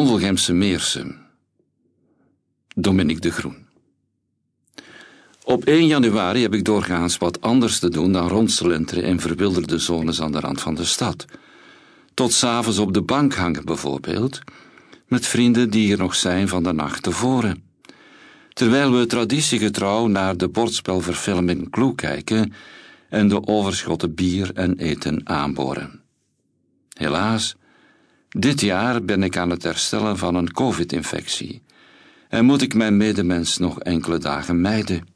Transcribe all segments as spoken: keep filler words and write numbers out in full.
Wondelgemse Meersen. Dominique De Groen. Op één januari heb ik doorgaans wat anders te doen dan rondslenteren in verwilderde zones aan de rand van de stad. Tot 's avonds op de bank hangen bijvoorbeeld, met vrienden die hier nog zijn van de nacht tevoren. Terwijl we traditiegetrouw naar de bordspelverfilming Clue kijken en de overschotten bier en eten aanboren. Helaas, dit jaar ben ik aan het herstellen van een covid-infectie en moet ik mijn medemens nog enkele dagen mijden.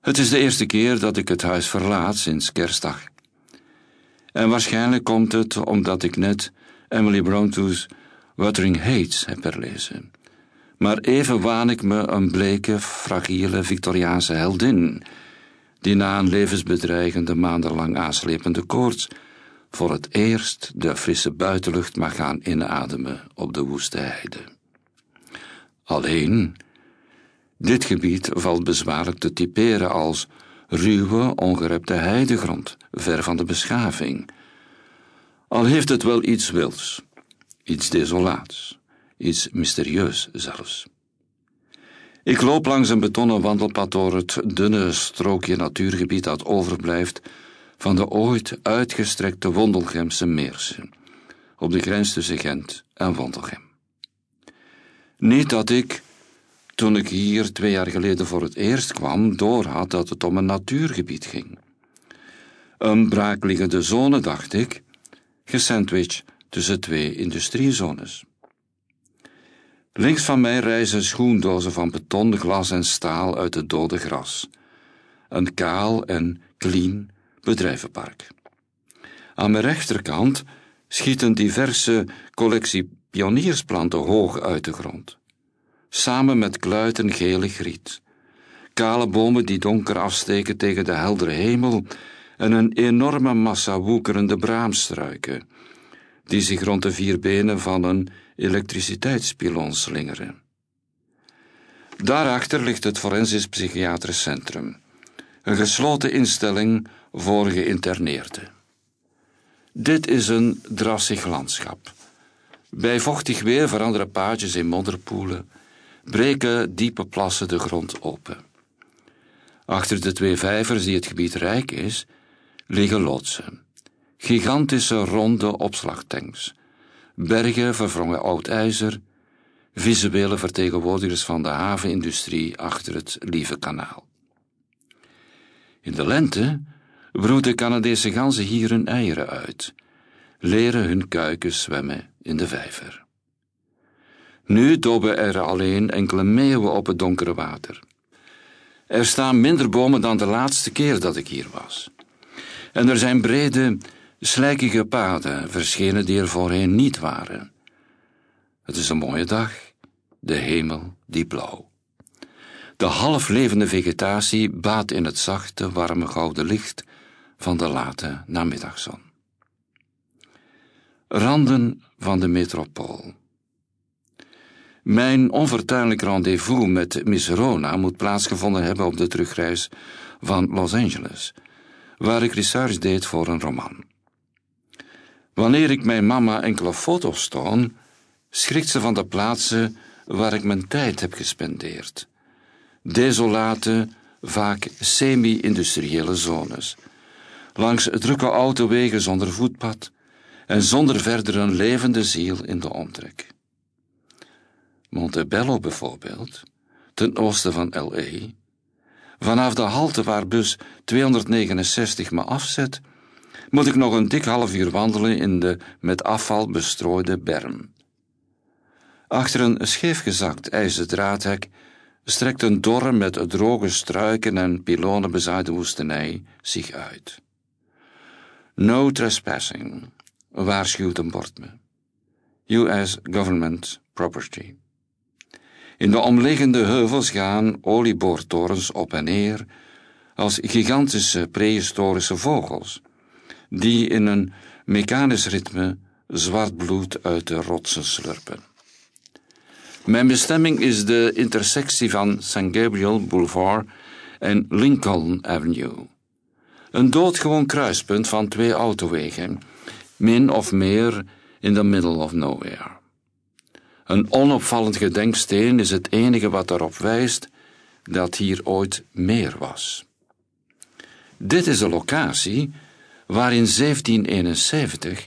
Het is de eerste keer dat ik het huis verlaat sinds kerstdag. En waarschijnlijk komt het omdat ik net Emily Bronte's Wuthering Heights heb herlezen. Maar even waan ik me een bleke, fragiele Victoriaanse heldin, die na een levensbedreigende maandenlang aanslepende koorts voor het eerst de frisse buitenlucht mag gaan inademen op de woeste heide. Alleen, dit gebied valt bezwaarlijk te typeren als ruwe, ongerepte heidegrond, ver van de beschaving. Al heeft het wel iets wilds, iets desolaats, iets mysterieus zelfs. Ik loop langs een betonnen wandelpad door het dunne strookje natuurgebied dat overblijft van de ooit uitgestrekte Wondelgemse Meersen, op de grens tussen Gent en Wondelgem. Niet dat ik, toen ik hier twee jaar geleden voor het eerst kwam, doorhad dat het om een natuurgebied ging. Een braakliggende zone, dacht ik, gesandwiched tussen twee industriezones. Links van mij rijzen schoendozen van beton, glas en staal uit het dode gras. Een kaal en clean bedrijvenpark. Aan mijn rechterkant schiet een diverse collectie pioniersplanten hoog uit de grond, samen met kluiten gele griet, kale bomen die donker afsteken tegen de heldere hemel en een enorme massa woekerende braamstruiken, die zich rond de vier benen van een elektriciteitspylon slingeren. Daarachter ligt het Forensisch Psychiatrisch Centrum, een gesloten instelling voor geïnterneerden. Dit is een drassig landschap. Bij vochtig weer veranderen paadjes in modderpoelen, breken diepe plassen de grond open. Achter de twee vijvers die het gebied rijk is, liggen loodsen. Gigantische ronde opslagtanks, bergen verwrongen oud ijzer, visuele vertegenwoordigers van de havenindustrie achter het Lieve Kanaal. In de lente broeden Canadese ganzen hier hun eieren uit, leren hun kuiken zwemmen in de vijver. Nu dobben er alleen enkele meeuwen op het donkere water. Er staan minder bomen dan de laatste keer dat ik hier was. En er zijn brede, slijkige paden, verschenen die er voorheen niet waren. Het is een mooie dag, de hemel diep blauw. De halflevende vegetatie baat in het zachte, warme, gouden licht van de late namiddagzon. Randen van de metropool. Mijn onvertuinlijk rendezvous met Miss Rona moet plaatsgevonden hebben op de terugreis van Los Angeles, waar ik research deed voor een roman. Wanneer ik mijn mama enkele foto's toon, schrikt ze van de plaatsen waar ik mijn tijd heb gespendeerd. Desolate, vaak semi-industriële zones. Langs drukke autowegen zonder voetpad en zonder verder een levende ziel in de omtrek. Montebello bijvoorbeeld, ten oosten van L A, vanaf de halte waar bus tweehonderdnegenenzestig me afzet, moet ik nog een dik half uur wandelen in de met afval bestrooide berm. Achter een scheefgezakt ijzerdraadhek strekt een dorre met droge struiken en pylonen bezaaide woestenij zich uit. No trespassing, waarschuwt een bord me. U S government property. In de omliggende heuvels gaan olieboortorens op en neer als gigantische prehistorische vogels, die in een mechanisch ritme zwart bloed uit de rotsen slurpen. Mijn bestemming is de intersectie van San Gabriel Boulevard en Lincoln Avenue. Een doodgewoon kruispunt van twee autowegen, min of meer in the middle of nowhere. Een onopvallend gedenksteen is het enige wat erop wijst dat hier ooit meer was. Dit is de locatie waar in zeventien eenenzeventig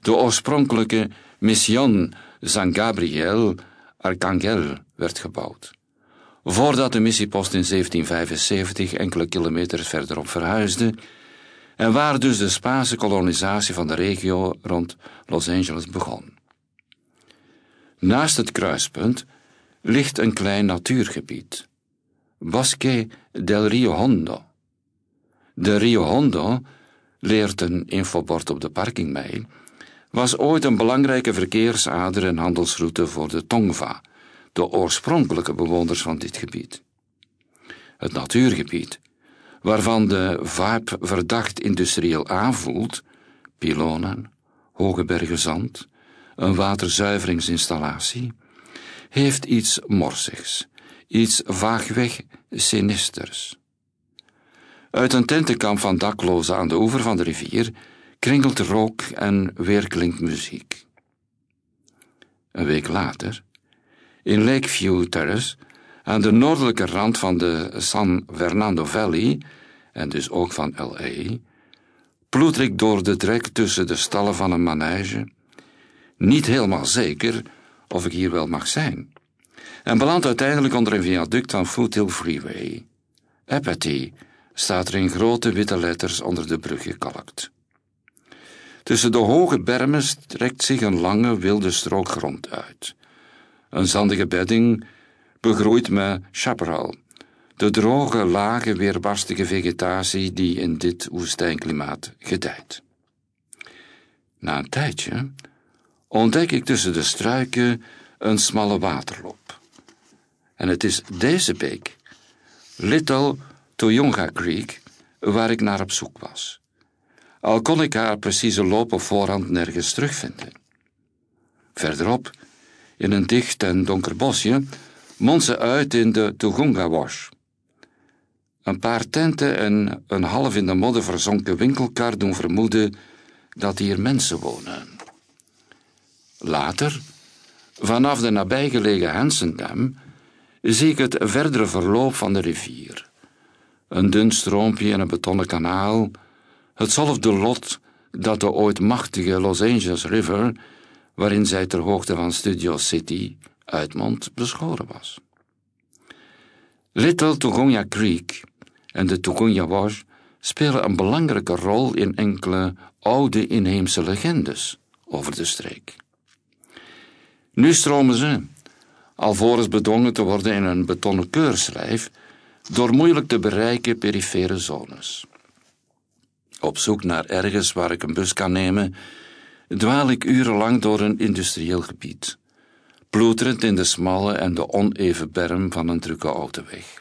de oorspronkelijke Mission San Gabriel Arcangel werd gebouwd, voordat de missiepost in zeventien vijfenzeventig enkele kilometers verderop verhuisde en waar dus de Spaanse kolonisatie van de regio rond Los Angeles begon. Naast het kruispunt ligt een klein natuurgebied, Bosque del Rio Hondo. De Rio Hondo, leert een infobord op de parking mij, was ooit een belangrijke verkeersader en handelsroute voor de Tongva, de oorspronkelijke bewoners van dit gebied. Het natuurgebied, waarvan de vaap verdacht industrieel aanvoelt, pylonen, hoge bergen zand, een waterzuiveringsinstallatie, heeft iets morsigs, iets vaagweg sinisters. Uit een tentenkamp van daklozen aan de oever van de rivier kringelt rook en weerklinkt muziek. Een week later, in Lakeview Terrace, aan de noordelijke rand van de San Fernando Valley, en dus ook van L A, ploeter ik door de drek tussen de stallen van een manege, niet helemaal zeker of ik hier wel mag zijn, en beland uiteindelijk onder een viaduct van Foothill Freeway. Apathy staat er in grote witte letters onder de brug gekalkt. Tussen de hoge bermen strekt zich een lange, wilde strook grond uit. Een zandige bedding, begroeid met chaparral, de droge, lage, weerbarstige vegetatie die in dit woestijnklimaat gedijt. Na een tijdje ontdek ik tussen de struiken een smalle waterloop. En het is deze beek, Little Tujunga Creek, waar ik naar op zoek was. Al kon ik haar precieze loop op voorhand nergens terugvinden. Verderop, in een dicht en donker bosje, mondt ze uit in de Tujunga Wash. Een paar tenten en een half in de modder verzonken winkelkar doen vermoeden dat hier mensen wonen. Later, vanaf de nabijgelegen Hansendam, zie ik het verdere verloop van de rivier. Een dun stroompje en een betonnen kanaal, hetzelfde lot dat de ooit machtige Los Angeles River, waarin zij ter hoogte van Studio City uitmondt, beschoren was. Little Tujunga Creek en de Tujunga Wash spelen een belangrijke rol in enkele oude inheemse legendes over de streek. Nu stromen ze, alvorens bedwongen te worden in een betonnen keurslijf, door moeilijk te bereiken perifere zones. Op zoek naar ergens waar ik een bus kan nemen, dwaal ik urenlang door een industrieel gebied, ploeterend in de smalle en de oneven berm van een drukke autoweg.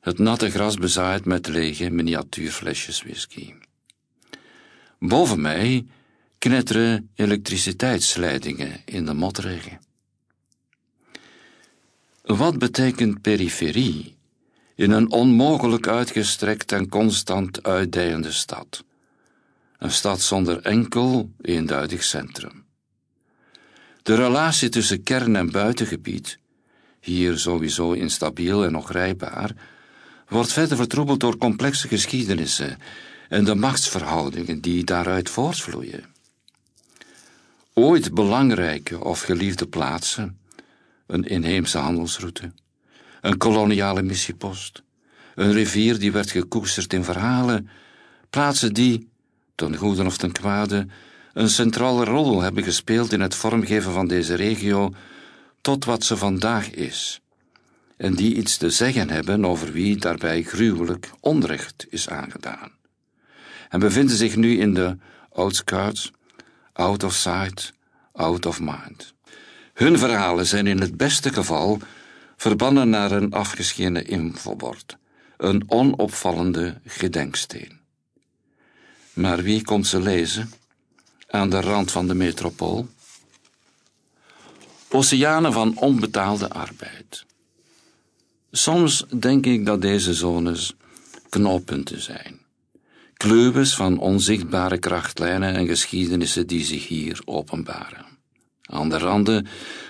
Het natte gras bezaaid met lege miniatuurflesjes whisky. Boven mij knetteren elektriciteitsleidingen in de motregen. Wat betekent periferie in een onmogelijk uitgestrekt en constant uitdijende stad? Een stad zonder enkel, eenduidig centrum. De relatie tussen kern- en buitengebied, hier sowieso instabiel en ongrijpbaar, wordt verder vertroebeld door complexe geschiedenissen en de machtsverhoudingen die daaruit voortvloeien. Ooit belangrijke of geliefde plaatsen, een inheemse handelsroute, een koloniale missiepost, een rivier die werd gekoesterd in verhalen, plaatsen die, ten goede of ten kwade, een centrale rol hebben gespeeld in het vormgeven van deze regio tot wat ze vandaag is, en die iets te zeggen hebben over wie daarbij gruwelijk onrecht is aangedaan, en bevinden zich nu in de outskirts, out of sight, out of mind. Hun verhalen zijn in het beste geval verbannen naar een afgeschenen infobord, een onopvallende gedenksteen. Maar wie komt ze lezen aan de rand van de metropool? Oceanen van onbetaalde arbeid. Soms denk ik dat deze zones knooppunten zijn, kluwes van onzichtbare krachtlijnen en geschiedenissen die zich hier openbaren. Aan de randen,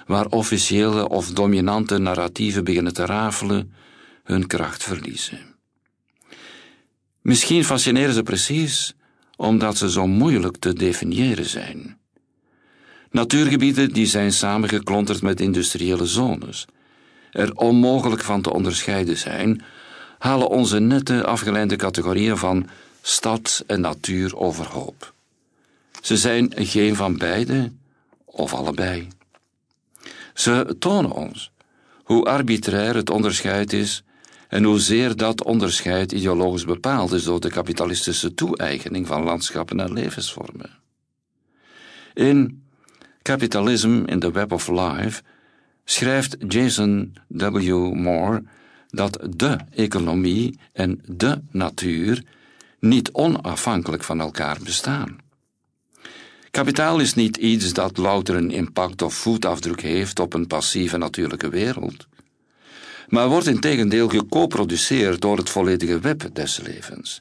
waar officiële of dominante narratieven beginnen te rafelen, hun kracht verliezen. Misschien fascineren ze precies omdat ze zo moeilijk te definiëren zijn. Natuurgebieden die zijn samengeklonterd met industriële zones, er onmogelijk van te onderscheiden zijn, halen onze nette afgeleide categorieën van stad en natuur overhoop. Ze zijn geen van beide of allebei. Ze tonen ons hoe arbitrair het onderscheid is en hoezeer dat onderscheid ideologisch bepaald is door de kapitalistische toe-eigening van landschappen en levensvormen. In Capitalism in the Web of Life schrijft Jason W. Moore dat de economie en de natuur niet onafhankelijk van elkaar bestaan. Kapitaal is niet iets dat louter een impact of voetafdruk heeft op een passieve natuurlijke wereld, maar wordt integendeel geco-produceerd door het volledige web des levens.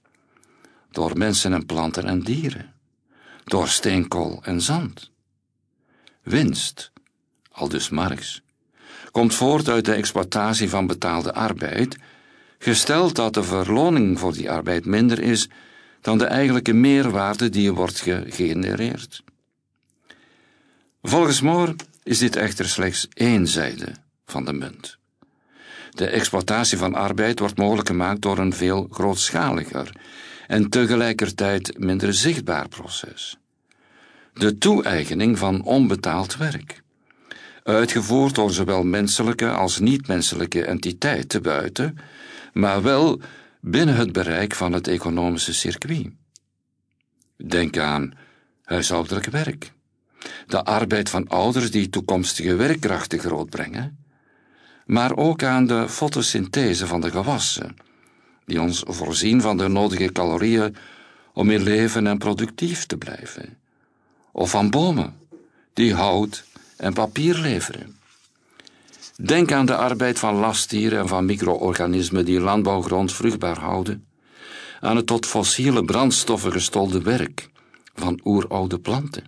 Door mensen en planten en dieren. Door steenkool en zand. Winst, aldus Marx, komt voort uit de exploitatie van betaalde arbeid, gesteld dat de verloning voor die arbeid minder is dan de eigenlijke meerwaarde die wordt gegenereerd. Volgens Moore is dit echter slechts één zijde van de munt. De exploitatie van arbeid wordt mogelijk gemaakt door een veel grootschaliger en tegelijkertijd minder zichtbaar proces. De toe-eigening van onbetaald werk, uitgevoerd door zowel menselijke als niet-menselijke entiteiten buiten, maar wel binnen het bereik van het economische circuit. Denk aan huishoudelijk werk, de arbeid van ouders die toekomstige werkkrachten grootbrengen, maar ook aan de fotosynthese van de gewassen, die ons voorzien van de nodige calorieën om in leven en productief te blijven, of van bomen, die hout en papier leveren. Denk aan de arbeid van lastdieren en van micro-organismen die landbouwgrond vruchtbaar houden, aan het tot fossiele brandstoffen gestolde werk van oeroude planten,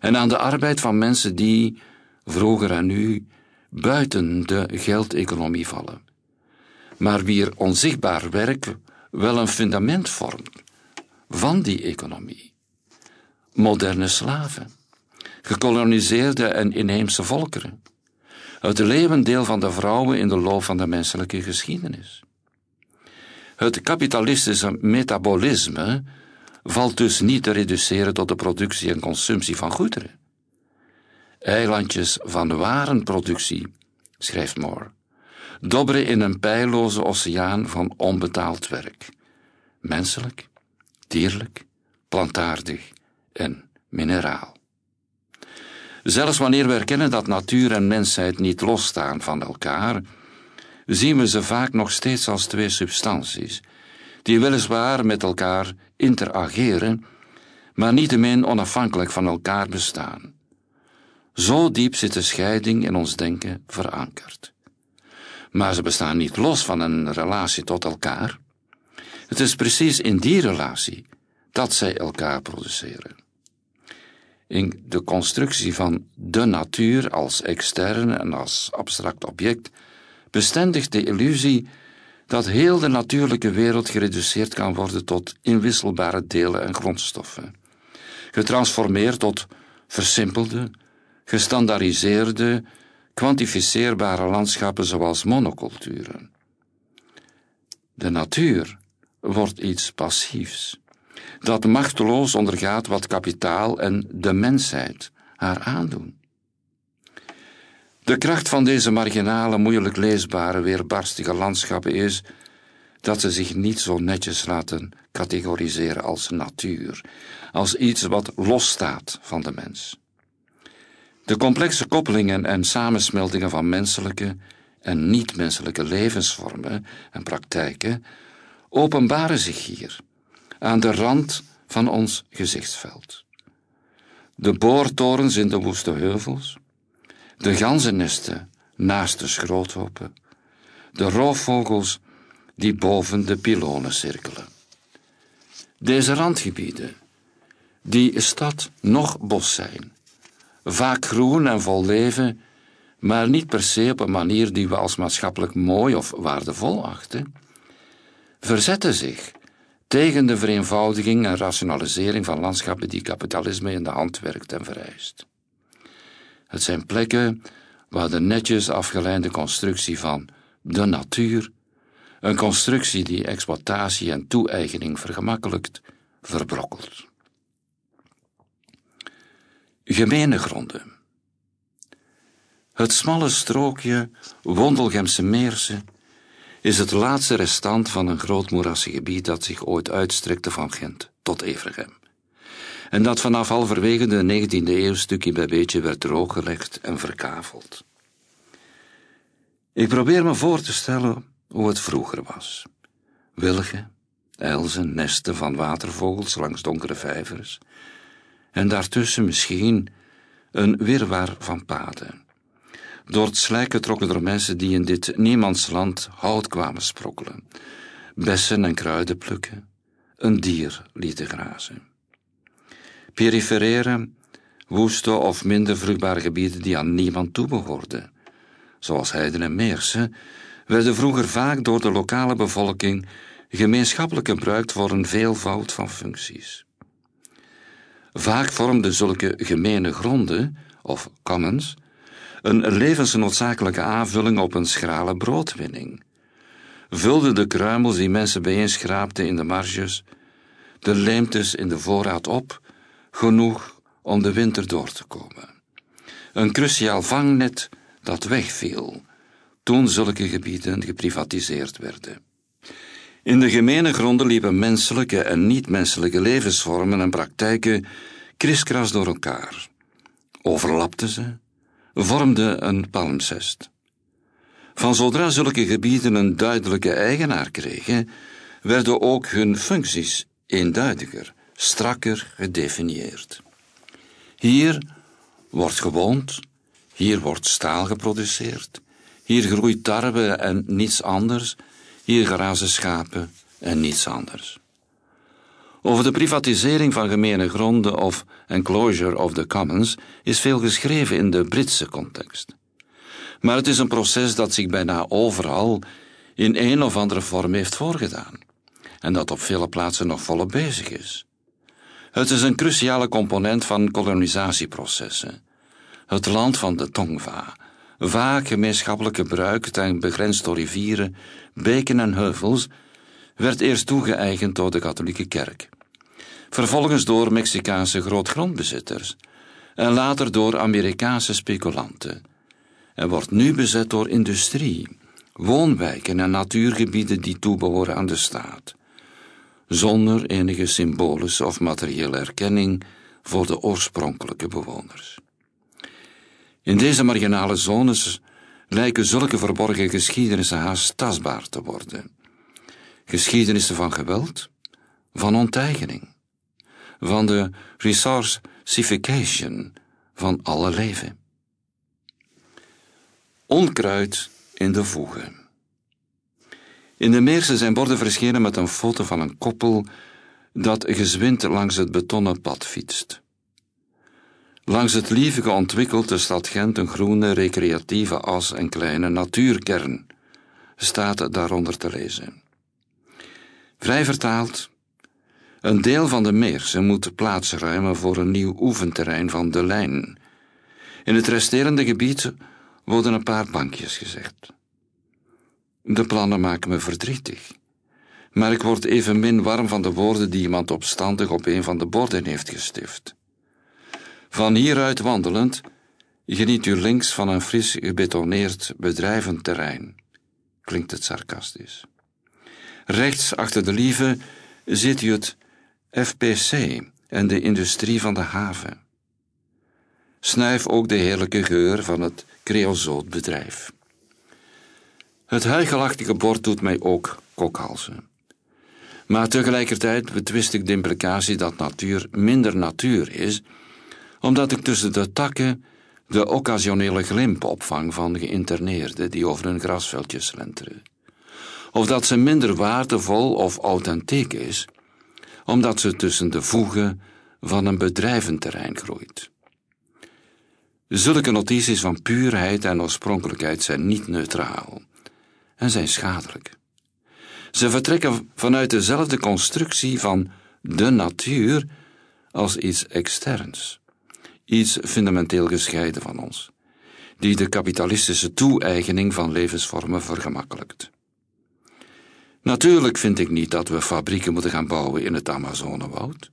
en aan de arbeid van mensen die, vroeger en nu, buiten de geldeconomie vallen, maar wier onzichtbaar werk wel een fundament vormt van die economie. Moderne slaven, gekoloniseerde en inheemse volkeren, het leeuwendeel van de vrouwen in de loop van de menselijke geschiedenis. Het kapitalistische metabolisme valt dus niet te reduceren tot de productie en consumptie van goederen. Eilandjes van warenproductie, schrijft Moore, dobberen in een peilloze oceaan van onbetaald werk. Menselijk, dierlijk, plantaardig en mineraal. Zelfs wanneer we erkennen dat natuur en mensheid niet losstaan van elkaar, zien we ze vaak nog steeds als twee substanties, die weliswaar met elkaar interageren, maar niettemin onafhankelijk van elkaar bestaan. Zo diep zit de scheiding in ons denken verankerd. Maar ze bestaan niet los van een relatie tot elkaar. Het is precies in die relatie dat zij elkaar produceren. In de constructie van de natuur als extern en als abstract object bestendigt de illusie dat heel de natuurlijke wereld gereduceerd kan worden tot inwisselbare delen en grondstoffen, getransformeerd tot versimpelde, gestandaardiseerde, kwantificeerbare landschappen zoals monoculturen. De natuur wordt iets passiefs, dat machteloos ondergaat wat kapitaal en de mensheid haar aandoen. De kracht van deze marginale, moeilijk leesbare, weerbarstige landschappen is dat ze zich niet zo netjes laten categoriseren als natuur, als iets wat losstaat van de mens. De complexe koppelingen en samensmeltingen van menselijke en niet-menselijke levensvormen en praktijken openbaren zich hier, aan de rand van ons gezichtsveld. De boortorens in de woeste heuvels, de ganzennesten naast de schroothopen, de roofvogels die boven de pylonen cirkelen. Deze randgebieden, die stad noch bos zijn, vaak groen en vol leven, maar niet per se op een manier die we als maatschappelijk mooi of waardevol achten, verzetten zich tegen de vereenvoudiging en rationalisering van landschappen die kapitalisme in de hand werkt en vereist. Het zijn plekken waar de netjes afgeleide constructie van de natuur, een constructie die exploitatie en toe-eigening vergemakkelijkt, verbrokkelt. Gemene gronden. Het smalle strookje Wondelgemse Meersen is het laatste restant van een groot moerassengebied dat zich ooit uitstrekte van Gent tot Evergem. En dat vanaf halverwege de negentiende eeuw stukje bij beetje werd drooggelegd en verkaveld. Ik probeer me voor te stellen hoe het vroeger was. Wilgen, elzen, nesten van watervogels langs donkere vijvers, en daartussen misschien een wirwar van paden. Door het slijk getrokken door mensen die in dit niemandsland hout kwamen sprokkelen, bessen en kruiden plukken, een dier lieten grazen. Perifereren, woeste of minder vruchtbare gebieden die aan niemand toebehoorden, zoals heiden en meersen, werden vroeger vaak door de lokale bevolking gemeenschappelijk gebruikt voor een veelvoud van functies. Vaak vormden zulke gemene gronden, of commons, een levensnoodzakelijke aanvulling op een schrale broodwinning. Vulden de kruimels die mensen bijeenschraapten in de marges, de leemtes in de voorraad op, genoeg om de winter door te komen. Een cruciaal vangnet dat wegviel, toen zulke gebieden geprivatiseerd werden. In de gemene gronden liepen menselijke en niet-menselijke levensvormen en praktijken kriskras door elkaar. Overlapten ze, vormden een palimpsest. Van zodra zulke gebieden een duidelijke eigenaar kregen, werden ook hun functies eenduidiger, strakker gedefinieerd. Hier wordt gewoond, hier wordt staal geproduceerd, hier groeit tarwe en niets anders, hier grazen schapen en niets anders. Over de privatisering van gemene gronden of enclosure of the commons is veel geschreven in de Britse context. Maar het is een proces dat zich bijna overal in een of andere vorm heeft voorgedaan en dat op vele plaatsen nog volop bezig is. Het is een cruciale component van kolonisatieprocessen. Het land van de Tongva, vaak gemeenschappelijk gebruikt en begrensd door rivieren, beken en heuvels, werd eerst toegeëigend door de katholieke kerk, vervolgens door Mexicaanse grootgrondbezitters en later door Amerikaanse speculanten, en wordt nu bezet door industrie, woonwijken en natuurgebieden die toebehoren aan de staat, zonder enige symbolische of materiële erkenning voor de oorspronkelijke bewoners. In deze marginale zones lijken zulke verborgen geschiedenissen haast tastbaar te worden. Geschiedenissen van geweld, van onteigening, van de resourcification van alle leven. Onkruid in de voegen. In de Meersen zijn borden verschenen met een foto van een koppel dat gezwind langs het betonnen pad fietst. Langs het lievige ontwikkelt de stad Gent een groene, recreatieve as en kleine natuurkern, staat daaronder te lezen. Vrij vertaald, een deel van de Meersen moet plaats ruimen voor een nieuw oefenterrein van de lijn. In het resterende gebied worden een paar bankjes gezet. De plannen maken me verdrietig, maar ik word evenmin warm van de woorden die iemand opstandig op een van de borden heeft gestift. Van hieruit wandelend geniet u links van een fris gebetoneerd bedrijventerrein, klinkt het sarcastisch. Rechts achter de Lieve ziet u het F P C en de industrie van de haven. Snuif ook de heerlijke geur van het creosootbedrijf. Het huichelachtige bord doet mij ook kokhalzen. Maar tegelijkertijd betwist ik de implicatie dat natuur minder natuur is, omdat ik tussen de takken de occasionele glimp opvang van geïnterneerden die over hun grasveldjes slenteren. Of dat ze minder waardevol of authentiek is, omdat ze tussen de voegen van een bedrijventerrein groeit. Zulke notities van puurheid en oorspronkelijkheid zijn niet neutraal en zijn schadelijk. Ze vertrekken vanuit dezelfde constructie van de natuur als iets externs, iets fundamenteel gescheiden van ons, die de kapitalistische toe-eigening van levensvormen vergemakkelijkt. Natuurlijk vind ik niet dat we fabrieken moeten gaan bouwen in het Amazonewoud,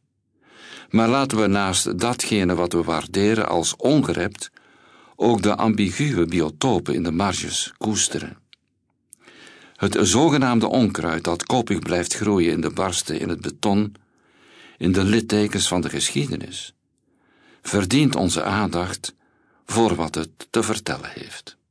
maar laten we naast datgene wat we waarderen als ongerept ook de ambiguë biotopen in de marges koesteren. Het zogenaamde onkruid dat koppig blijft groeien in de barsten, in het beton, in de littekens van de geschiedenis, verdient onze aandacht voor wat het te vertellen heeft.